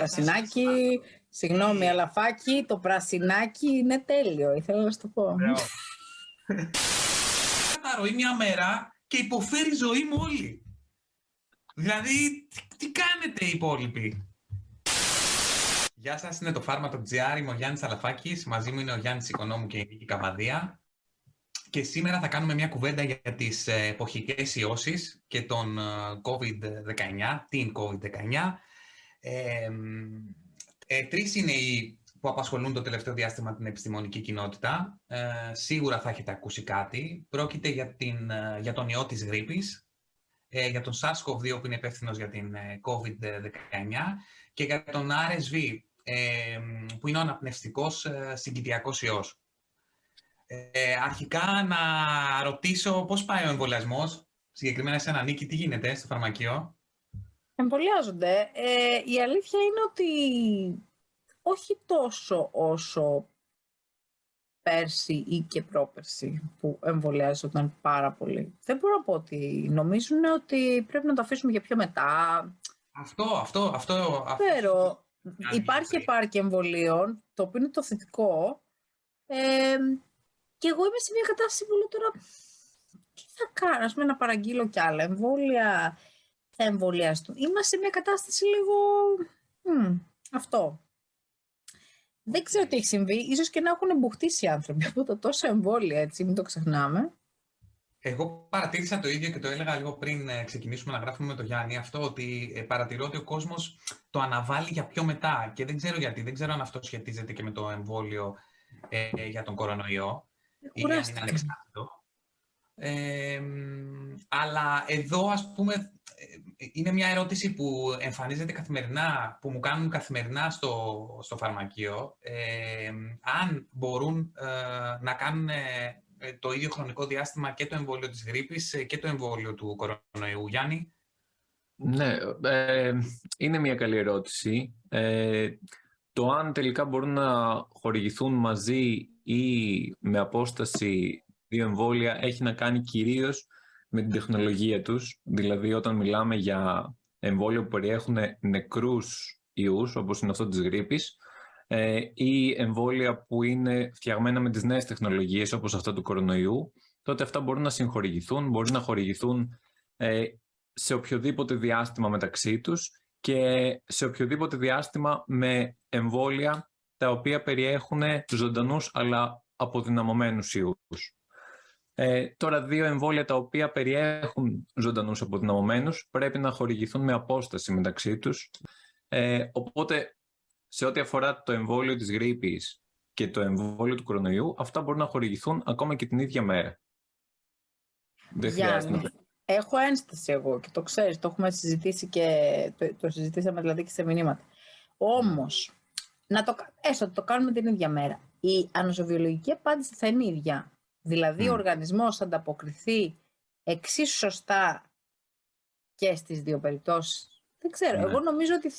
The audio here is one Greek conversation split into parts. πρασινάκι. Συγγνώμη, Αλαφάκη, το πρασινάκι είναι τέλειο. Ήθελα να σου το πω. Καταρροή μια μέρα και υποφέρει η ζωή μου όλη. Δηλαδή, τι κάνετε οι υπόλοιποι. Γεια σας, είναι το Pharmato.gr, είμαι ο Γιάννης Αλαφάκης, μαζί μου είναι ο Γιάννης Οικονόμου και η Νίκη Καβαδία και σήμερα θα κάνουμε μια κουβέντα για τις εποχικές ιώσεις και τον COVID-19, την COVID-19. Τρεις είναι οι που απασχολούν το τελευταίο διάστημα την επιστημονική κοινότητα. Σίγουρα θα έχετε ακούσει κάτι. Πρόκειται για τον ιό της γρίπης, για τον SARS-CoV-2 που είναι υπεύθυνος για την COVID-19 και για τον RSV που είναι ο αναπνευστικός συγκητιακός ιός. Αρχικά να ρωτήσω πώς πάει ο εμβολιασμός, συγκεκριμένα εσένα Νίκη, τι γίνεται στο φαρμακείο. Εμβολιάζονται. Η αλήθεια είναι ότι όχι τόσο όσο πέρσι ή και πρόπερσι που εμβολιάζονταν πάρα πολύ. Δεν μπορώ να πω ότι νομίζουν ότι πρέπει να το αφήσουμε για πιο μετά. Αυτό. Υπάρχει επάρκεια εμβολίων, το οποίο είναι το θετικό. Και εγώ είμαι σε μια κατάσταση που λέω τώρα, τι θα κάνω, ας πούμε, να παραγγείλω κι άλλα εμβόλια, θα εμβολιαστούν. Είμαστε σε μια κατάσταση λίγο, αυτό. Δεν ξέρω τι έχει συμβεί, ίσως και να έχουν μπουχτίσει οι άνθρωποι από τα τόσα εμβόλια, έτσι, μην το ξεχνάμε. Εγώ παρατήρησα το ίδιο και το έλεγα λίγο πριν ξεκινήσουμε να γράφουμε με τον Γιάννη αυτό, ότι παρατηρώ ότι ο κόσμος το αναβάλει για πιο μετά και δεν ξέρω γιατί, δεν ξέρω αν αυτό σχετίζεται και με το εμβόλιο για τον κορονοϊό ή αν είναι ανεξάρτητο. Αλλά εδώ, ας πούμε, είναι μια ερώτηση που εμφανίζεται καθημερινά, που μου κάνουν καθημερινά στο φαρμακείο, αν μπορούν να κάνουν το ίδιο χρονικό διάστημα και το εμβόλιο της γρίπης και το εμβόλιο του κορονοϊού. Γιάννη. Ναι, είναι μια καλή ερώτηση. Το αν τελικά μπορούν να χορηγηθούν μαζί ή με απόσταση δύο εμβόλια έχει να κάνει κυρίως με την τεχνολογία τους. Δηλαδή, όταν μιλάμε για εμβόλια που περιέχουν νεκρούς ιούς, όπως είναι αυτό της γρίπης, ή εμβόλια που είναι φτιαγμένα με τις νέες τεχνολογίες, όπως αυτά του κορονοϊού, τότε αυτά μπορούν να συγχορηγηθούν, μπορεί να χορηγηθούν σε οποιοδήποτε διάστημα μεταξύ τους και σε οποιοδήποτε διάστημα με εμβόλια τα οποία περιέχουν ζωντανούς αλλά αποδυναμωμένους ιούς. Τώρα, δύο εμβόλια τα οποία περιέχουν ζωντανούς αποδυναμωμένους πρέπει να χορηγηθούν με απόσταση μεταξύ τους. Οπότε, σε ό,τι αφορά το εμβόλιο της γρίπης και το εμβόλιο του κορονοϊού, αυτά μπορούν να χορηγηθούν ακόμα και την ίδια μέρα. Δεν χρειάζεται να... Έχω ένσταση εγώ και το ξέρεις, το έχουμε συζητήσει και το συζητήσαμε δηλαδή και σε μηνύματα. Όμως, έστω το κάνουμε την ίδια μέρα. Η ανοσοβιολογική απάντηση θα είναι ίδια. Δηλαδή, ο οργανισμός θα ανταποκριθεί εξίσου σωστά και στις δύο περιπτώσεις. Δεν ξέρω. Εγώ νομίζω ότι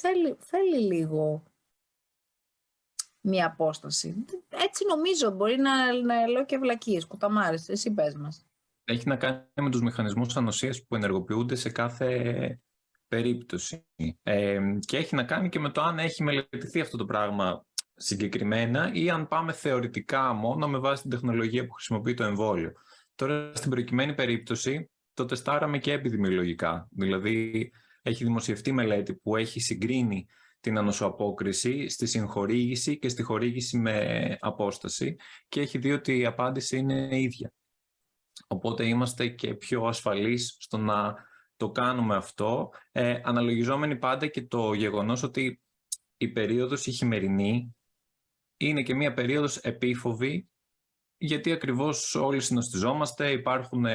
θέλει λίγο μία απόσταση. Έτσι νομίζω. Μπορεί να λέω και βλακίες, κουταμάρες. Εσύ πες μας. Έχει να κάνει με τους μηχανισμούς ανοσίας που ενεργοποιούνται σε κάθε περίπτωση. Και έχει να κάνει και με το αν έχει μελετηθεί αυτό το πράγμα συγκεκριμένα ή αν πάμε θεωρητικά μόνο με βάση την τεχνολογία που χρησιμοποιεί το εμβόλιο. Τώρα, στην προκειμένη περίπτωση, το τεστάραμε και επιδημιολογικά. Δηλαδή, έχει δημοσιευτεί μελέτη που έχει συγκρίνει την ανοσοαπόκριση στη συγχορήγηση και στη χορήγηση με απόσταση και έχει δει ότι η απάντηση είναι ίδια. Οπότε είμαστε και πιο ασφαλείς στο να το κάνουμε αυτό, αναλογιζόμενοι πάντα και το γεγονός ότι η περίοδος η χειμερινή είναι και μία περίοδος επίφοβη, γιατί ακριβώς όλοι συνοστιζόμαστε, υπάρχουν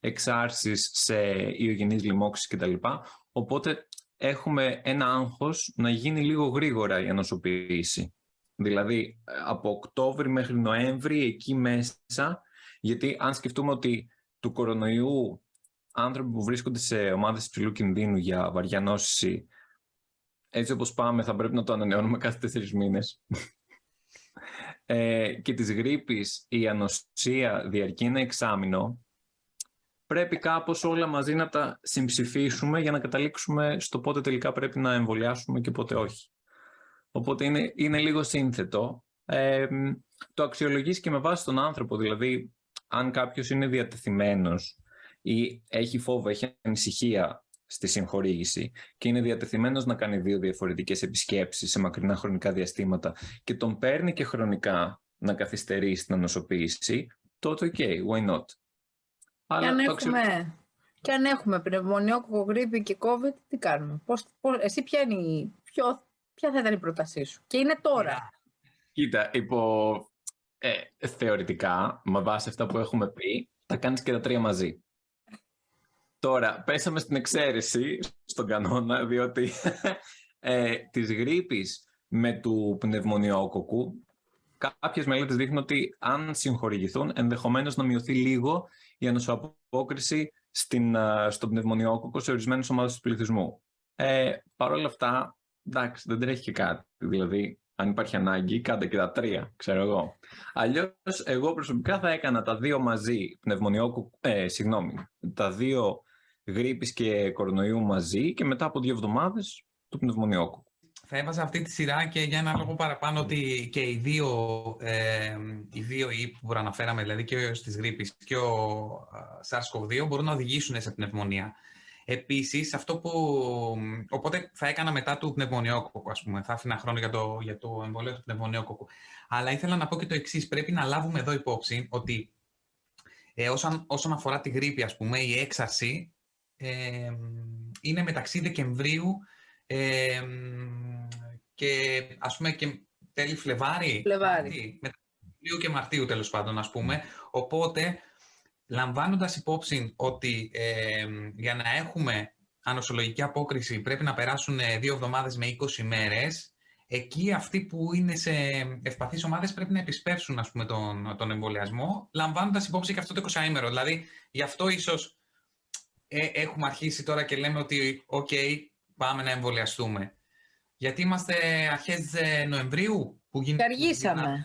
εξάρσεις σε ιογενείς λοιμώξεις κτλ. Οπότε έχουμε ένα άγχος να γίνει λίγο γρήγορα η ανοσοποίηση. Δηλαδή από Οκτώβρη μέχρι Νοέμβρη, εκεί μέσα, γιατί αν σκεφτούμε ότι του κορονοϊού άνθρωποι που βρίσκονται σε ομάδες υψηλού κινδύνου για βαριά νόσηση, έτσι όπως πάμε θα πρέπει να το ανανεώνουμε κάθε 4 μήνες. Και της γρίπης η ανοσία διαρκεί 1 εξάμηνο. Πρέπει κάπως όλα μαζί να τα συμψηφίσουμε για να καταλήξουμε στο πότε τελικά πρέπει να εμβολιάσουμε και πότε όχι. Οπότε είναι λίγο σύνθετο. Το αξιολογείς και με βάση τον άνθρωπο. Δηλαδή, αν κάποιος είναι διατεθειμένος ή έχει φόβο, έχει ανησυχία στη συγχορήγηση και είναι διατεθειμένος να κάνει 2 διαφορετικές επισκέψεις σε μακρινά χρονικά διαστήματα και τον παίρνει και χρονικά να καθυστερήσει την ανοσοποίηση, τότε OK, why not. Και αν έχουμε πνευμονιό, γρίπη και COVID, τι κάνουμε. Εσύ ποια θα ήταν η πρότασή σου? Και είναι τώρα. Κοίτα, θεωρητικά, με βάση αυτά που έχουμε πει, θα κάνεις και τα 3 μαζί. Τώρα, πέσαμε στην εξαίρεση, στον κανόνα, διότι της γρίπης με του πνευμονιόκοκου, κάποιες μελέτες δείχνουν ότι αν συγχορηγηθούν, ενδεχομένως να μειωθεί λίγο η ανοσοαπόκριση στον πνευμονιόκοκο σε ορισμένες ομάδες του πληθυσμού. Παρ' όλα αυτά, εντάξει, δεν τρέχει και κάτι. Δηλαδή, αν υπάρχει ανάγκη, κάντε και τα 3, ξέρω εγώ. Αλλιώς, εγώ προσωπικά θα έκανα τα 2 μαζί, τα 2 γρίπης και κορονοϊού μαζί και μετά από 2 εβδομάδες του πνευμονιόκου. Θα έβαζα αυτή τη σειρά και για ένα λόγο παραπάνω, ότι και οι δύο ιοί που προαναφέραμε, δηλαδή και ο ιός της γρίπης και ο SARS-CoV-2, μπορούν να οδηγήσουν σε πνευμονία. Επίσης, οπότε θα έκανα μετά του πνευμονιόκοκου, ας πούμε. Θα άφηνα χρόνο για το εμβολίο του πνευμονιόκοκου. Αλλά ήθελα να πω και το εξής. Πρέπει να λάβουμε εδώ υπόψη ότι όσον αφορά τη γρίπη, ας πούμε, η έξαρση είναι μεταξύ Δεκεμβρίου και ας πούμε και τέλη Φλεβάρι. Μεταξύ Ιουλίου και Μαρτίου, τέλος πάντων, ας πούμε. Οπότε, λαμβάνοντας υπόψη ότι για να έχουμε ανοσολογική απόκριση πρέπει να περάσουν 2 εβδομάδες με 20 ημέρες, εκεί αυτοί που είναι σε ευπαθείς ομάδες πρέπει να επισπεύσουν, ας πούμε, τον εμβολιασμό, λαμβάνοντας υπόψη και αυτό το 20ημέρο. Δηλαδή, γι' αυτό ίσως έχουμε αρχίσει τώρα και λέμε ότι OK, πάμε να εμβολιαστούμε. Γιατί είμαστε αρχές Νοεμβρίου που γίνεται. Και αργήσαμε.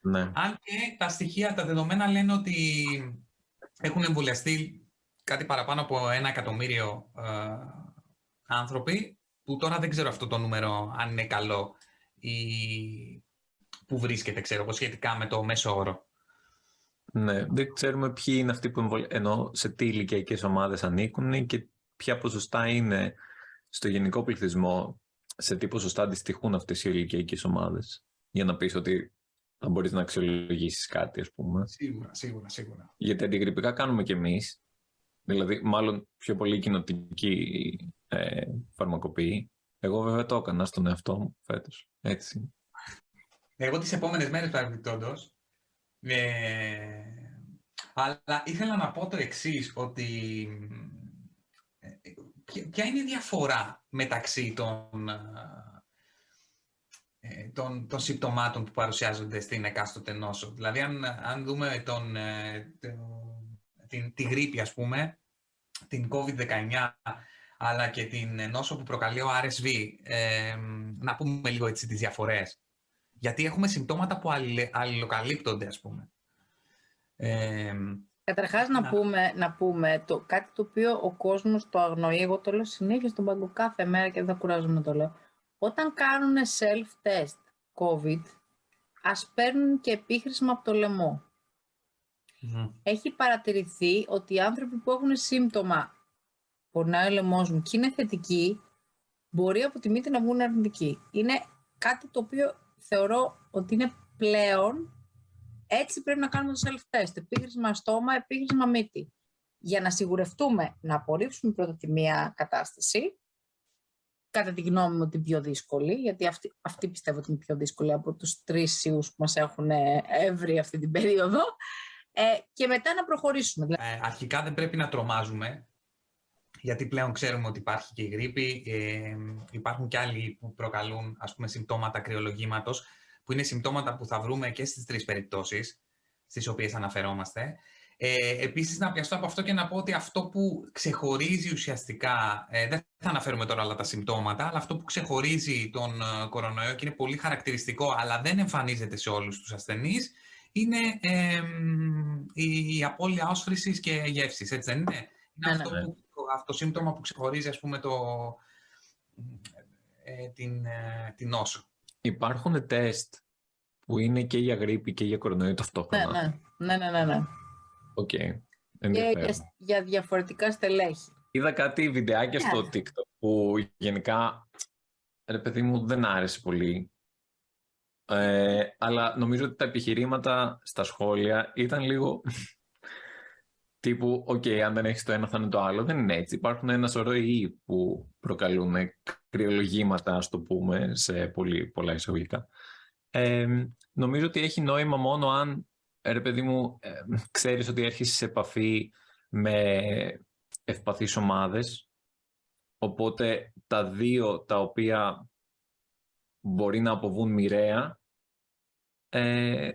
Ναι. Αν και τα στοιχεία, τα δεδομένα λένε ότι έχουν εμβολιαστεί κάτι παραπάνω από 1 εκατομμύριο άνθρωποι, που τώρα δεν ξέρω αυτό το νούμερο αν είναι καλό ή που βρίσκεται, σχετικά με το μέσο όρο. Ναι, δεν ξέρουμε ποιοι είναι αυτοί που ενώ σε τι ηλικιακές ομάδες ανήκουν και ποια ποσοστά είναι στο γενικό πληθυσμό, σε τι ποσοστά αντιστοιχούν αυτές οι ηλικιακές ομάδες, για να πεις ότι θα μπορείς να αξιολογήσεις κάτι, ας πούμε. Σίγουρα. Γιατί αντιγρυπικά κάνουμε κι εμείς, δηλαδή μάλλον πιο πολύ κοινοτικοί φαρμακοποιοί. Εγώ βέβαια το έκανα στον εαυτό μου φέτος, έτσι. Εγώ τις επόμενες μέρες παρεμπιπτόντως, αλλά ήθελα να πω το εξής, ότι ποια είναι η διαφορά μεταξύ των συμπτωμάτων που παρουσιάζονται στην εκάστοτε νόσο. Δηλαδή, αν δούμε τη γρίπη, ας πούμε, την COVID-19, αλλά και την νόσο που προκαλεί ο RSV, να πούμε λίγο έτσι τις διαφορές. Γιατί έχουμε συμπτώματα που αλληλοκαλύπτονται, ας πούμε. Καταρχάς, να πούμε κάτι το οποίο ο κόσμος το αγνοεί. Εγώ το λέω συνέχεια στον παγκο κάθε μέρα και δεν θα κουράζομαι να το λέω. Όταν κάνουν self-test COVID, ας παίρνουν και επίχρησμα από το λαιμό. Mm. Έχει παρατηρηθεί ότι οι άνθρωποι που έχουν σύμπτωμα, πονάει ο λαιμός μου και είναι θετικοί, μπορεί από τη μύτη να βγουν αρνητικοί. Είναι κάτι το οποίο θεωρώ ότι είναι πλέον, έτσι πρέπει να κάνουμε το self-test. Επίχρησμα στόμα, επίχρησμα μύτη. Για να σιγουρευτούμε να απορρίψουμε πρώτα τη μία κατάσταση, κατά τη γνώμη μου την πιο δύσκολη, γιατί αυτή πιστεύω ότι είναι πιο δύσκολη από τους 3 ιούς που μας έχουν εύρει αυτή την περίοδο, και μετά να προχωρήσουμε. Αρχικά δεν πρέπει να τρομάζουμε, γιατί πλέον ξέρουμε ότι υπάρχει και η γρίπη, υπάρχουν και άλλοι που προκαλούν, ας πούμε, συμπτώματα κρυολογήματος, που είναι συμπτώματα που θα βρούμε και στις 3 περιπτώσεις στις οποίες αναφερόμαστε. Επίσης, να πιαστώ από αυτό και να πω ότι αυτό που ξεχωρίζει ουσιαστικά, δεν θα αναφέρουμε τώρα όλα τα συμπτώματα, αλλά αυτό που ξεχωρίζει τον κορονοϊό και είναι πολύ χαρακτηριστικό, αλλά δεν εμφανίζεται σε όλους τους ασθενείς, είναι η απώλεια όσφρησης και γεύσης, έτσι δεν είναι? Είναι αυτό το σύμπτωμα που ξεχωρίζει, ας πούμε, την νόσο. Υπάρχουν τεστ που είναι και για γρίπη και για κορονοϊό ταυτόχρονα. Ναι. Οκ. Για διαφορετικά στελέχη. Είδα κάτι βιντεάκια στο TikTok που γενικά, ρε παιδί μου, δεν άρεσε πολύ. Αλλά νομίζω ότι τα επιχειρήματα στα σχόλια ήταν λίγο τύπου αν δεν έχεις το ένα θα είναι το άλλο. Δεν είναι έτσι. Υπάρχουν ένα σωρό ιοί που προκαλούν κρυολογήματα, ας το πούμε, σε πολύ πολλά εισαγωγικά. Νομίζω ότι έχει νόημα μόνο αν, ρε παιδί μου, ξέρεις ότι έρχεσαι σε επαφή με ευπαθείς ομάδες, οπότε τα δύο τα οποία μπορεί να αποβούν μοιραία,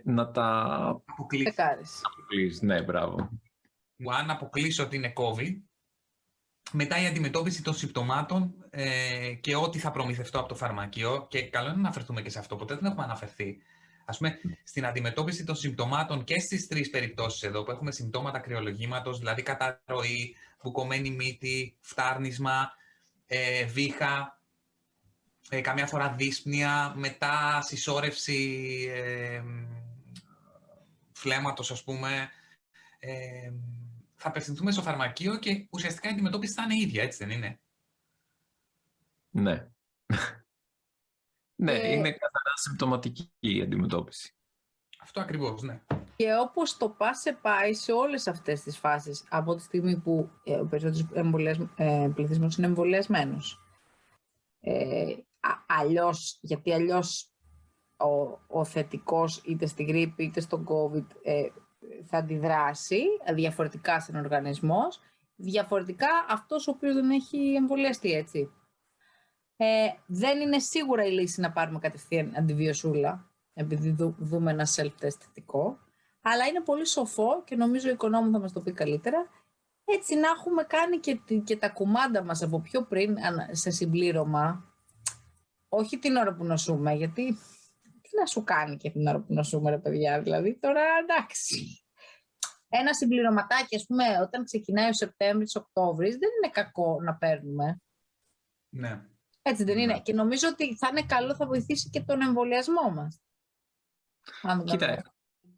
να τα αποκλείσεις. Ναι, μπράβο. Αν αποκλείσω ότι είναι COVID, μετά η αντιμετώπιση των συμπτωμάτων και ό,τι θα προμηθευτώ από το φαρμακείο, και καλό είναι να αναφερθούμε και σε αυτό, ποτέ δεν έχουμε αναφερθεί. Ας πούμε, στην αντιμετώπιση των συμπτωμάτων και στις τρεις περιπτώσεις εδώ που έχουμε συμπτώματα κρυολογήματος, δηλαδή καταρροή, μπουκωμένη μύτη, φτάρνισμα, βήχα, καμιά φορά δύσπνοια, μετά συσσόρευση φλέματος, ας πούμε, θα απευθυνθούμε στο φαρμακείο και ουσιαστικά η αντιμετώπιση θα είναι ίδια, έτσι δεν είναι? Ναι. Ναι, είναι καθαρά συμπτωματική η αντιμετώπιση. Αυτό ακριβώς, ναι. Και όπως το πας σε πάει σε όλες αυτές τις φάσεις, από τη στιγμή που ο περισσότερος πληθυσμός είναι εμβολιασμένος. Αλλιώς, γιατί αλλιώς ο θετικός είτε στην γρίπη είτε στον COVID θα αντιδράσει διαφορετικά στον οργανισμό, διαφορετικά αυτός ο οποίος δεν έχει εμβολιαστεί, έτσι. Δεν είναι σίγουρα η λύση να πάρουμε κατευθείαν αντιβιωσούλα, επειδή δούμε ένα self-test θετικό, αλλά είναι πολύ σοφό και νομίζω ο Οικονόμου θα μας το πει καλύτερα, έτσι να έχουμε κάνει και τα κουμάντα μας από πιο πριν σε συμπλήρωμα, όχι την ώρα που νοσούμε, γιατί τι να σου κάνει και την ώρα που νοσούμε, ρε παιδιά, δηλαδή τώρα εντάξει. Ένα συμπληρωματάκι, ας πούμε, όταν ξεκινάει ο Σεπτέμβρης, Οκτώβρης, δεν είναι κακό να παίρνουμε. Ναι. Έτσι δεν είναι? Και νομίζω ότι θα είναι καλό, θα βοηθήσει και τον εμβολιασμό μας. Κοίτα,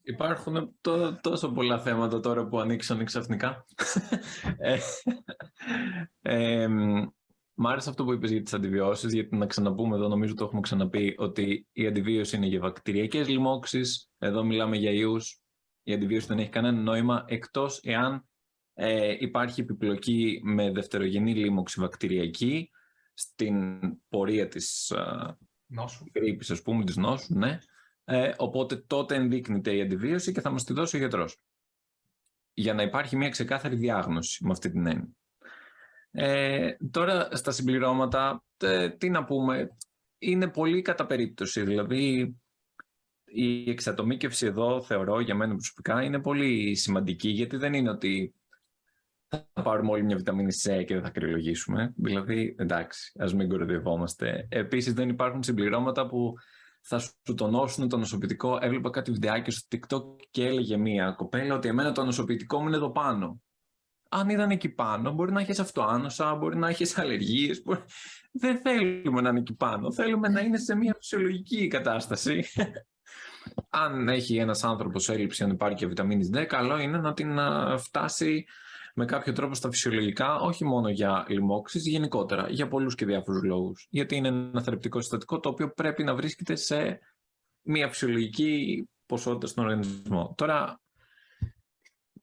υπάρχουν τόσο πολλά θέματα τώρα που ανοίξαν ξαφνικά. Μ' άρεσε αυτό που είπες για τις αντιβιώσεις, γιατί να ξαναπούμε εδώ, νομίζω το έχουμε ξαναπεί, ότι η αντιβίωση είναι για βακτηριακές λοιμώξεις, εδώ μιλάμε για ιούς, η αντιβίωση δεν έχει κανένα νόημα, εκτός εάν υπάρχει επιπλοκή με δευτερογενή λοιμώξη βακτηριακή, στην πορεία της γρίπης, ας πούμε, της νόσου, ναι. Οπότε τότε ενδείκνυται η αντιβίωση και θα μας τη δώσει ο γιατρός. Για να υπάρχει μια ξεκάθαρη διάγνωση με αυτή την έννοια. Τώρα στα συμπληρώματα, τι να πούμε, είναι πολύ κατά περίπτωση. Δηλαδή η εξατομίκευση εδώ, θεωρώ, για μένα προσωπικά, είναι πολύ σημαντική, γιατί δεν είναι ότι θα πάρουμε όλη μια βιταμίνη C και δεν θα κρυολογήσουμε. Δηλαδή, εντάξει, ας μην κοροϊδευόμαστε. Επίσης, δεν υπάρχουν συμπληρώματα που θα σου τονώσουν το νοσοποιητικό. Έβλεπα κάτι βιντεάκι στο TikTok και έλεγε μία κοπέλα ότι εμένα το νοσοποιητικό μου είναι εδώ πάνω. Αν ήταν εκεί πάνω, μπορεί να έχεις αυτοάνοσα, μπορεί να έχεις αλλεργίες. Μπορεί... Δεν θέλουμε να είναι εκεί πάνω. Θέλουμε να είναι σε μια φυσιολογική κατάσταση. Αν έχει ένας άνθρωπος έλλειψη ανεπάρκεια βιταμίνης D, καλό είναι να την φτάσει με κάποιο τρόπο στα φυσιολογικά, όχι μόνο για λοιμώξεις, γενικότερα, για πολλούς και διάφορους λόγους. Γιατί είναι ένα θεραπευτικό συστατικό το οποίο πρέπει να βρίσκεται σε μια φυσιολογική ποσότητα στον οργανισμό. Τώρα,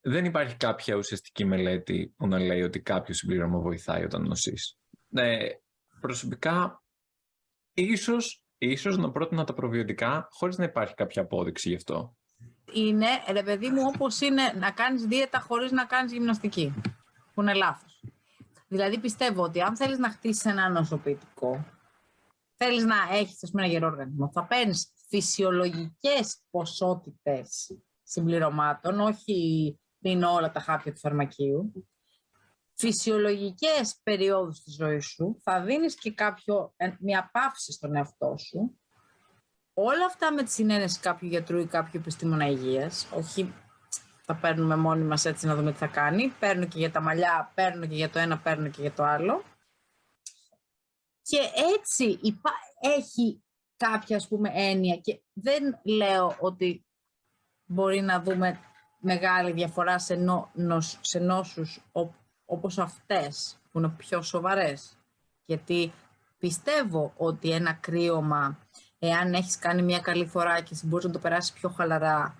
δεν υπάρχει κάποια ουσιαστική μελέτη που να λέει ότι κάποιο συμπλήρωμα βοηθάει όταν νοσείς. Προσωπικά, ίσως να πρότεινα τα προβιωτικά χωρίς να υπάρχει κάποια απόδειξη γι' αυτό. Είναι, ρε παιδί μου, όπως είναι να κάνεις δίαιτα χωρίς να κάνεις γυμναστική, που είναι λάθος. Δηλαδή πιστεύω ότι αν θέλεις να χτίσεις ένα νοσοποιητικό, θέλεις να έχεις, ας πούμε, ένα γερό οργανισμό, θα παίρνεις φυσιολογικές ποσότητες συμπληρωμάτων, όχι πίνω όλα τα χάπια του φαρμακείου, φυσιολογικές περιόδους της ζωής σου, θα δίνεις και μια πάυση στον εαυτό σου. Όλα αυτά με τη συνένεση κάποιου γιατρού ή κάποιου επιστήμονα υγείας, όχι τα παίρνουμε μόνοι μας έτσι να δούμε τι θα κάνει, παίρνω και για τα μαλλιά, παίρνω και για το ένα, παίρνω και για το άλλο. Και έτσι έχει κάποια, ας πούμε, έννοια. Και δεν λέω ότι μπορεί να δούμε μεγάλη διαφορά σε νόσους όπως αυτές, που είναι πιο σοβαρές. Γιατί πιστεύω ότι ένα κρύωμα, εάν έχεις κάνει μια καλή θωράκιση, μπορείς να το περάσεις πιο χαλαρά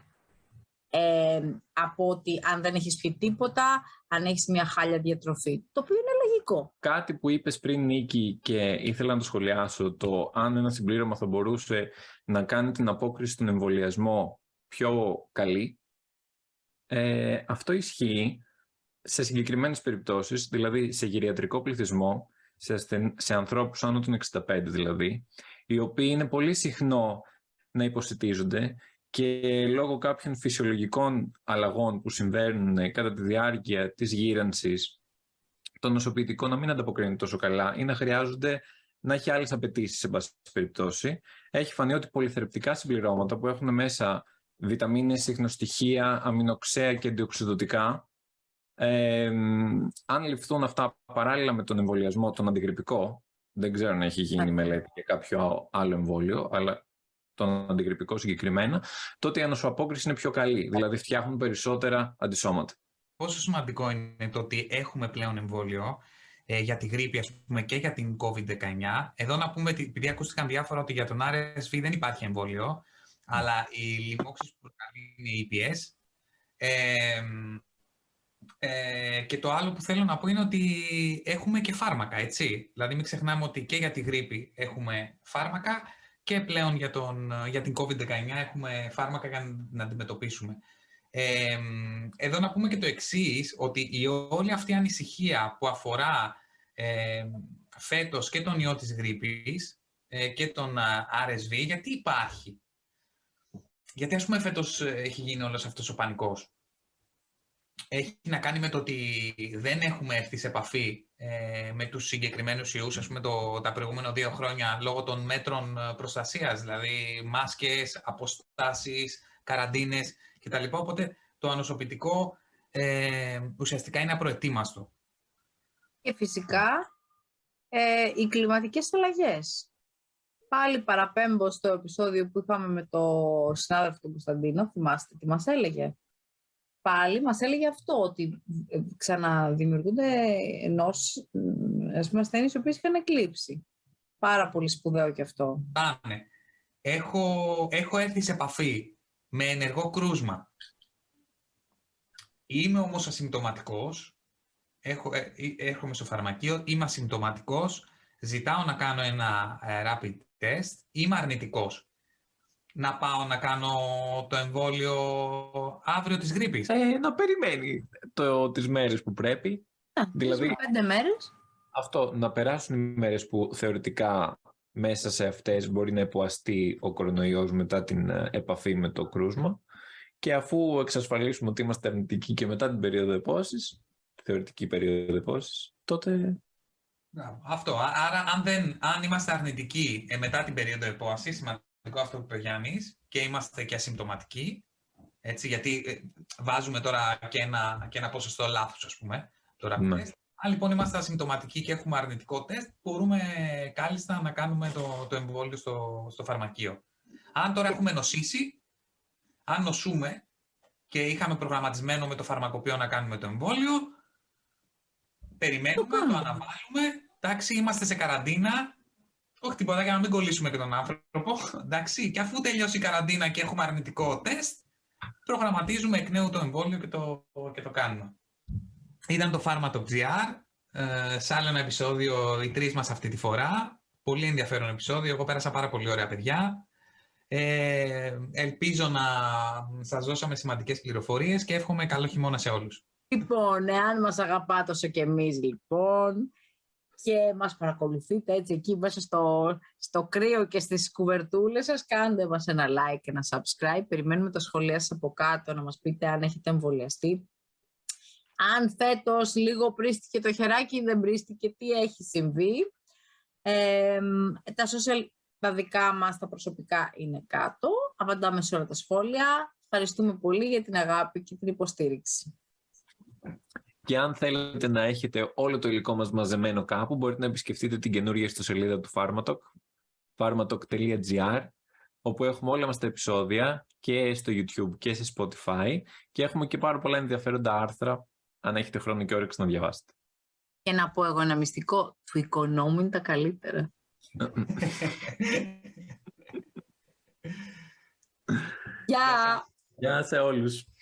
από ότι αν δεν έχεις φύγει τίποτα, αν έχεις μια χάλια διατροφή, το οποίο είναι λογικό. Κάτι που είπες πριν, Νίκη, και ήθελα να το σχολιάσω, το αν ένα συμπλήρωμα θα μπορούσε να κάνει την απόκριση στον εμβολιασμό πιο καλή, αυτό ισχύει σε συγκεκριμένες περιπτώσεις, δηλαδή σε γυριατρικό πληθυσμό, σε ανθρώπους άνω των 65 δηλαδή, οι οποίοι είναι πολύ συχνό να υποσιτίζονται και λόγω κάποιων φυσιολογικών αλλαγών που συμβαίνουν κατά τη διάρκεια της γύρανσης, το νοσοποιητικό να μην ανταποκρίνεται τόσο καλά ή να χρειάζονται να έχει άλλες απαιτήσεις σε πάση περιπτώσει. Έχει φανεί ότι πολυθερεπτικά συμπληρώματα που έχουν μέσα βιταμίνες, ιχνοστοιχεία, αμινοξέα και αντιοξυδωτικά, αν ληφθούν αυτά παράλληλα με τον εμβολιασμό, τον αντιγρυπικό, δεν ξέρω αν έχει γίνει μελέτη για κάποιο άλλο εμβόλιο, αλλά τον αντιγρυπικό συγκεκριμένα, τότε η ανοσοαπόκριση είναι πιο καλή, δηλαδή φτιάχνουν περισσότερα αντισώματα. Πόσο σημαντικό είναι το ότι έχουμε πλέον εμβόλιο για τη γρήπη, ας πούμε, και για την COVID-19. Εδώ να πούμε, επειδή ακούστηκαν διάφορα ότι για τον RSV δεν υπάρχει εμβόλιο, αλλά οι λοιμώξεις που προκαλεί είναι η EPS. Και το άλλο που θέλω να πω είναι ότι έχουμε και φάρμακα, έτσι. Δηλαδή μην ξεχνάμε ότι και για τη γρήπη έχουμε φάρμακα και πλέον για την COVID-19 έχουμε φάρμακα για να αντιμετωπίσουμε. Εδώ να πούμε και το εξής, ότι η όλη αυτή η ανησυχία που αφορά φέτος και τον ιό της γρήπης και τον RSV, γιατί υπάρχει? Γιατί, ας πούμε, φέτος έχει γίνει όλος αυτός ο πανικός? Έχει να κάνει με το ότι δεν έχουμε έρθει σε επαφή με τους συγκεκριμένους ιούς, ας πούμε, τα προηγούμενα 2 χρόνια, λόγω των μέτρων προστασίας, δηλαδή μάσκες, αποστάσεις, καραντίνες κτλ. Οπότε το ανοσοποιητικό ουσιαστικά είναι απροετοίμαστο. Και φυσικά οι κλιματικές αλλαγές. Πάλι παραπέμπω στο επεισόδιο που είχαμε με το συνάδελφο τον Κωνσταντίνο, θυμάστε τι μας έλεγε. Πάλι μας έλεγε αυτό, ότι ξαναδημιουργούνται νόσοι, ας πούμε, ασθένειες οι οποίες είχαν εκλείψει. Πάρα πολύ σπουδαίο και αυτό. Πάμε. Έχω έρθει σε επαφή με ενεργό κρούσμα. Είμαι όμως ασυμπτωματικός, έρχομαι στο φαρμακείο, είμαι ασυμπτωματικός, ζητάω να κάνω ένα rapid test, είμαι αρνητικός. Να πάω να κάνω το εμβόλιο αύριο της γρήπης? Να περιμένει τις μέρες που πρέπει. Δηλαδή 5 μέρες. Αυτό, να περάσουν οι μέρες που θεωρητικά μέσα σε αυτές μπορεί να υποαστεί ο κορονοϊός μετά την επαφή με το κρούσμα. Και αφού εξασφαλίσουμε ότι είμαστε αρνητικοί και μετά την περίοδο επώσης, θεωρητική περίοδο επώσης, τότε... Αυτό. Άρα αν είμαστε αρνητικοί μετά την περίοδο επώσης, σημαντικό αυτό που είπε ο Γιάννης, και είμαστε και ασυμπτωματικοί, έτσι, γιατί βάζουμε τώρα και ένα ποσοστό λάθος, ας πούμε, τώρα. Ναι. Αν λοιπόν είμαστε ασυμπτωματικοί και έχουμε αρνητικό τεστ, μπορούμε κάλλιστα να κάνουμε το εμβόλιο στο φαρμακείο. Αν τώρα έχουμε νοσήσει, αν νοσούμε και είχαμε προγραμματισμένο με το φαρμακοποιό να κάνουμε το εμβόλιο, περιμένουμε, το αναβάλουμε, εντάξει, είμαστε σε καραντίνα, όχι τίποτα, για να μην κολλήσουμε και τον άνθρωπο, εντάξει, και αφού τελειώσει η καραντίνα και έχουμε αρνητικό τεστ, προγραμματίζουμε εκ νέου το εμβόλιο και το κάνουμε. Ήταν το Pharmato.gr, σε άλλο ένα επεισόδιο, οι 3 μας αυτή τη φορά. Πολύ ενδιαφέρον επεισόδιο, εγώ πέρασα πάρα πολύ ωραία, παιδιά. Ελπίζω να σας δώσαμε σημαντικές πληροφορίες και εύχομαι καλό χειμώνα σε όλους. Λοιπόν, εάν μας αγαπάτε όσο και εμείς, λοιπόν, και μας παρακολουθείτε έτσι εκεί μέσα στο κρύο και στις κουβερτούλες σας, κάντε μας ένα like και ένα subscribe. Περιμένουμε τα σχόλιά σας από κάτω, να μας πείτε αν έχετε εμβολιαστεί. Αν φέτος λίγο πρίστηκε το χεράκι ή δεν πρίστηκε, τι έχει συμβεί. Τα social, τα δικά μας, τα προσωπικά, είναι κάτω. Απαντάμε σε όλα τα σχόλια. Ευχαριστούμε πολύ για την αγάπη και την υποστήριξη. Και αν θέλετε να έχετε όλο το υλικό μας μαζεμένο κάπου, μπορείτε να επισκεφτείτε την καινούργια ιστοσελίδα του Pharmato, Pharmato.gr, όπου έχουμε όλα μας τα επεισόδια και στο YouTube και σε Spotify και έχουμε και πάρα πολλά ενδιαφέροντα άρθρα, αν έχετε χρόνο και όρεξη να διαβάσετε. Και να πω εγώ ένα μυστικό, του Οικονόμου είναι τα καλύτερα. Γεια! Γεια σε όλους!